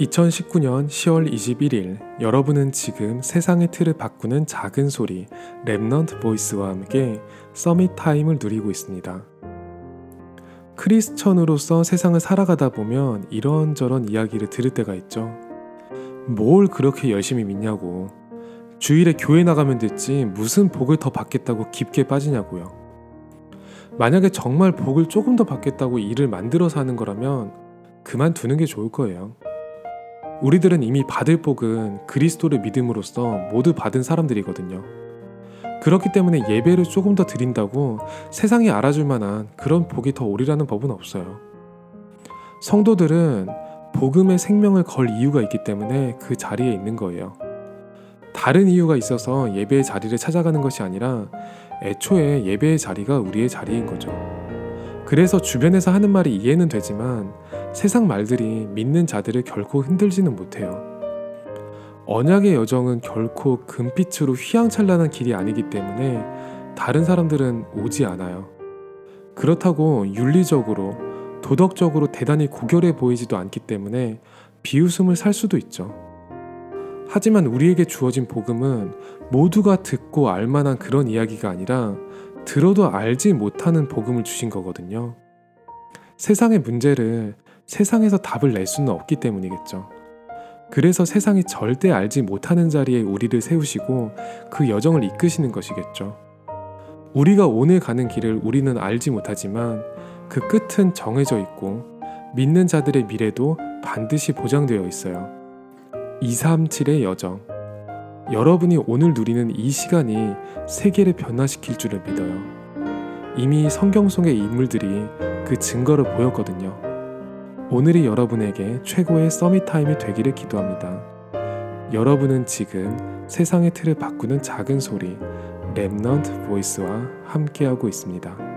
2019년 10월 21일 여러분은 지금 세상의 틀을 바꾸는 작은 소리 랩넌트 보이스와 함께 서밋 타임을 누리고 있습니다. 크리스천으로서 세상을 살아가다 보면 이런저런 이야기를 들을 때가 있죠. 뭘 그렇게 열심히 믿냐고, 주일에 교회 나가면 됐지 무슨 복을 더 받겠다고 깊게 빠지냐고요. 만약에 정말 복을 조금 더 받겠다고 일을 만들어서 하는 거라면 그만두는 게 좋을 거예요. 우리들은 이미 받을 복은 그리스도를 믿음으로써 모두 받은 사람들이거든요. 그렇기 때문에 예배를 조금 더 드린다고 세상이 알아줄 만한 그런 복이 더 오리라는 법은 없어요. 성도들은 복음의 생명을 걸 이유가 있기 때문에 그 자리에 있는 거예요. 다른 이유가 있어서 예배의 자리를 찾아가는 것이 아니라 애초에 예배의 자리가 우리의 자리인 거죠. 그래서 주변에서 하는 말이 이해는 되지만 세상 말들이 믿는 자들을 결코 흔들지는 못해요. 언약의 여정은 결코 금빛으로 휘황찬란한 길이 아니기 때문에 다른 사람들은 오지 않아요. 그렇다고 윤리적으로, 도덕적으로 대단히 고결해 보이지도 않기 때문에 비웃음을 살 수도 있죠. 하지만 우리에게 주어진 복음은 모두가 듣고 알만한 그런 이야기가 아니라 들어도 알지 못하는 복음을 주신 거거든요. 세상의 문제를 세상에서 답을 낼 수는 없기 때문이겠죠. 그래서 세상이 절대 알지 못하는 자리에 우리를 세우시고 그 여정을 이끄시는 것이겠죠. 우리가 오늘 가는 길을 우리는 알지 못하지만 그 끝은 정해져 있고 믿는 자들의 미래도 반드시 보장되어 있어요. 237의 여정, 여러분이 오늘 누리는 이 시간이 세계를 변화시킬 줄을 믿어요. 이미 성경 속의 인물들이 그 증거를 보였거든요. 오늘이 여러분에게 최고의 서밋 타임이 되기를 기도합니다. 여러분은 지금 세상의 틀을 바꾸는 작은 소리 랩넌트 보이스와 함께하고 있습니다.